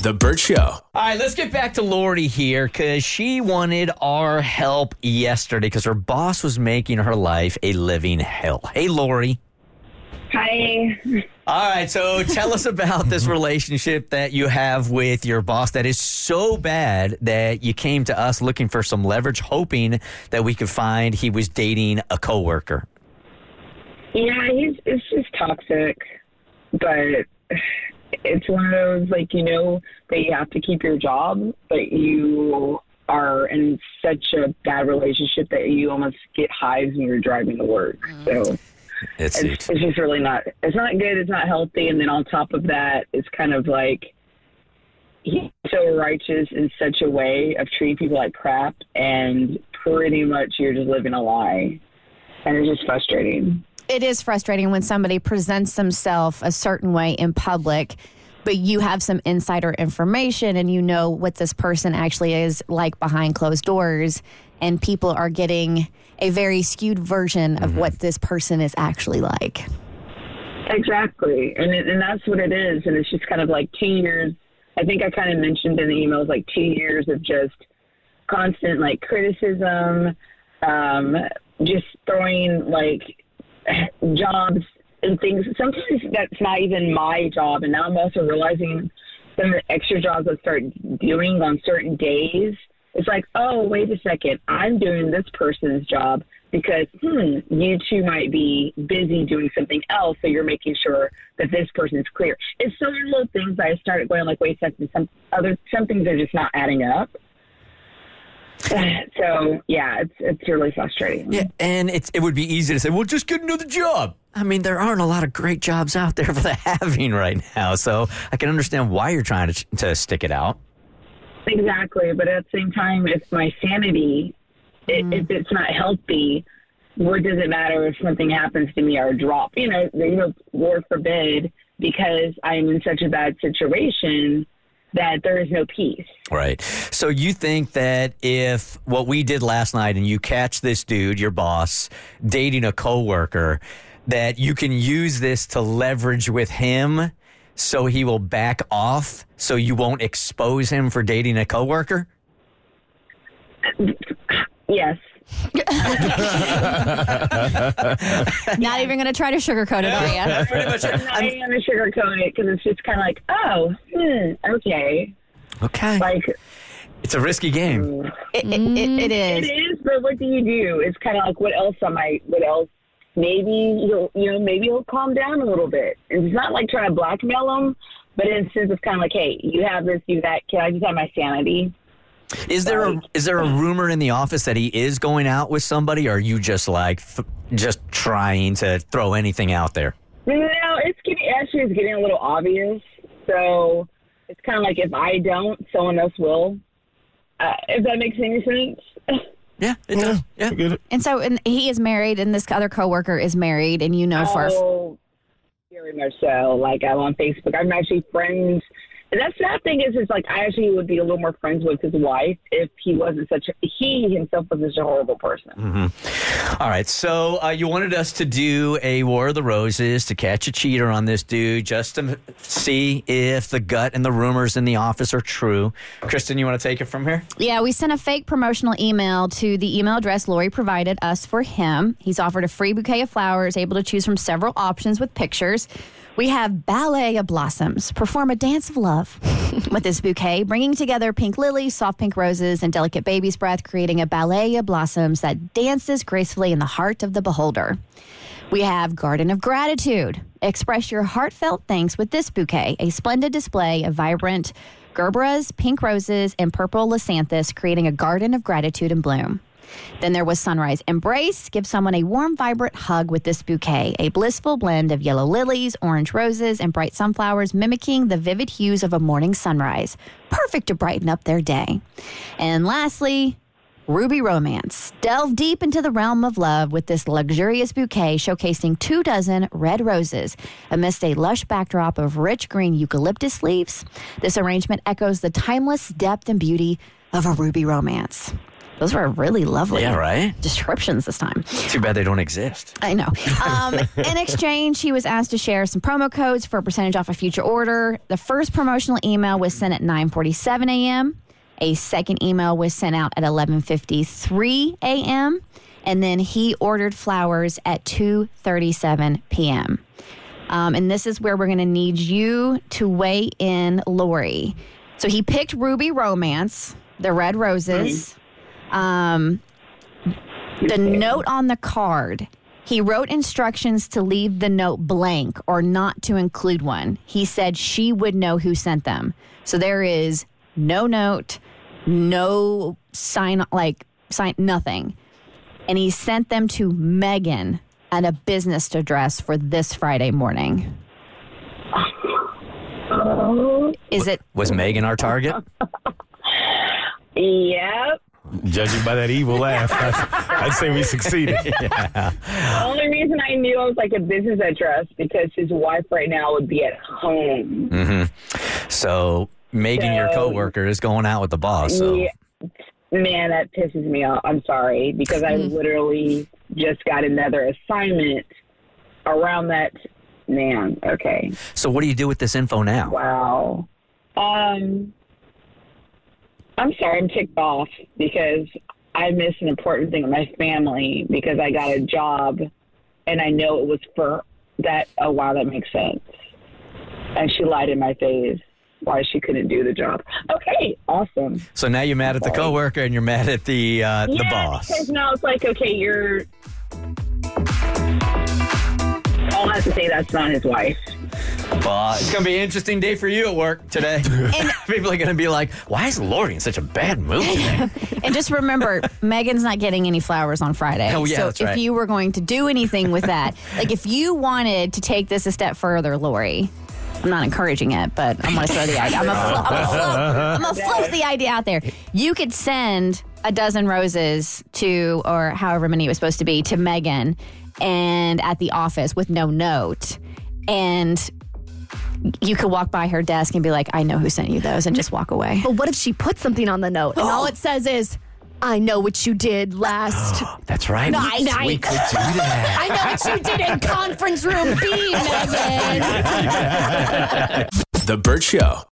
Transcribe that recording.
The Burt Show. All right, let's get back to Lori here because she wanted our help yesterday because her boss was making her life a living hell. Hey, Lori. Hi. All right, so tell us about this relationship that you have with your boss that is so bad that you came to us looking for some leverage, hoping that we could find he was dating a coworker. Yeah, it's just toxic, but it's one of those, like, you know, that you have to keep your job, but you are in such a bad relationship that you almost get hives when you're driving to work. So it's just really not, it's not good. It's not healthy. And then on top of that, it's kind of like he's so righteous in such a way of treating people like crap. And pretty much you're just living a lie. And it's just frustrating. It is frustrating when somebody presents themselves a certain way in public, but you have some insider information and you know what this person actually is like behind closed doors, and people are getting a very skewed version of what this person is actually like. Exactly. And that's what it is. And it's just kind of like 2 years. I think I kind of mentioned in the emails like 2 years of just constant like criticism, just throwing like jobs and things. Sometimes that's not even my job, and now I'm also realizing some of the extra jobs I start doing on certain days. It's like, oh, wait a second, I'm doing this person's job because you two might be busy doing something else, so you're making sure that this person is clear. It's so many little things that I started going like, wait a second, some things are just not adding up. So, yeah, it's really frustrating. Yeah, and it would be easy to say, well, just get another job. I mean, there aren't a lot of great jobs out there for the having right now, so I can understand why you're trying to stick it out. Exactly, but at the same time, it's my sanity. If it's not healthy, what does it matter if something happens to me or a drop? You know, Lord forbid, because I'm in such a bad situation that there is no peace. Right. So you think that if what we did last night and you catch this dude, your boss, dating a coworker, that you can use this to leverage with him so he will back off so you won't expose him for dating a coworker? Yes. Not even going to try to sugarcoat it, are you? Pretty much. I'm not even going to sugarcoat it because it's just kind of like, okay. Okay. Like, it's a risky game. It is. It is, but what do you do? It's kind of like, what else? Maybe he'll calm down a little bit. It's not like trying to blackmail him, but in a sense, it's kind of like, hey, you have this, you that. Can I just have my sanity? Is there a rumor in the office that he is going out with somebody, or are you just like just trying to throw anything out there? No, it's getting a little obvious. So it's kind of like if I don't, someone else will. If that makes any sense. Yeah, it does. Yeah. And so he is married, and this other coworker is married, and you know very much so. Like I'm on Facebook. I'm actually friends. And that's that thing is like I actually would be a little more friends with his wife if he himself wasn't such a horrible person. Mm-hmm. All right. So you wanted us to do a War of the Roses to catch a cheater on this dude just to see if the gut and the rumors in the office are true. Kristen, you want to take it from here? Yeah, we sent a fake promotional email to the email address Lori provided us for him. He's offered a free bouquet of flowers, able to choose from several options with pictures. We have Ballet of Blossoms, perform a dance of love with this bouquet, bringing together pink lilies, soft pink roses, and delicate baby's breath, creating a ballet of blossoms that dances gracefully in the heart of the beholder. We have Garden of Gratitude. Express your heartfelt thanks with this bouquet, a splendid display of vibrant gerberas, pink roses, and purple lysanthus, creating a garden of gratitude and bloom. Then there was Sunrise Embrace. Give someone a warm, vibrant hug with this bouquet, a blissful blend of yellow lilies, orange roses, and bright sunflowers mimicking the vivid hues of a morning sunrise. Perfect to brighten up their day. And lastly, Ruby Romance. Delve deep into the realm of love with this luxurious bouquet showcasing 24 red roses amidst a lush backdrop of rich green eucalyptus leaves. This arrangement echoes the timeless depth and beauty of a Ruby Romance. Those were really lovely descriptions this time. Too bad they don't exist. I know. In exchange, he was asked to share some promo codes for a percentage off a future order. The first promotional email was sent at 9:47 a.m. A second email was sent out at 11:53 a.m. And then he ordered flowers at 2:37 p.m. And this is where we're going to need you to weigh in, Lori. So he picked Ruby Romance, the red roses. The note on the card, he wrote instructions to leave the note blank or not to include one. He said she would know who sent them. So there is no note, no sign, nothing. And he sent them to Megan at a business address for this Friday morning. Was Megan our target? Yep. Judging by that evil laugh, I'd say we succeeded. Yeah. The only reason I knew I was like a business address because his wife right now would be at home. Mm-hmm. So Megan, your coworker, is going out with the boss. So. Yeah. Man, that pisses me off. I'm sorry because I literally just got another assignment around that. Man, okay. So what do you do with this info now? Wow. I'm sorry, I'm ticked off because I missed an important thing with my family because I got a job and I know it was for that. Oh, wow, that makes sense. And she lied in my face why she couldn't do the job. Okay, awesome. So now you're mad at the coworker and you're mad at the boss. Because now it's like, okay, you're... I'll have to say that's not his wife. It's going to be an interesting day for you at work today. People are going to be like, why is Lori in such a bad mood today? And just remember, Megan's not getting any flowers on Friday. Oh, yeah, so that's right. If you were going to do anything with that, like if you wanted to take this a step further, Lori, I'm not encouraging it, but I'm going to throw the idea. I'm going to float the idea out there. You could send 12 roses to, or however many it was supposed to be, to Megan and at the office with no note. And you could walk by her desk and be like, I know who sent you those, and just walk away. But what if she put something on the note and all it says is, I know what you did last That's right. Night. We could do that. I know what you did in conference room B, Megan. The Burt Show.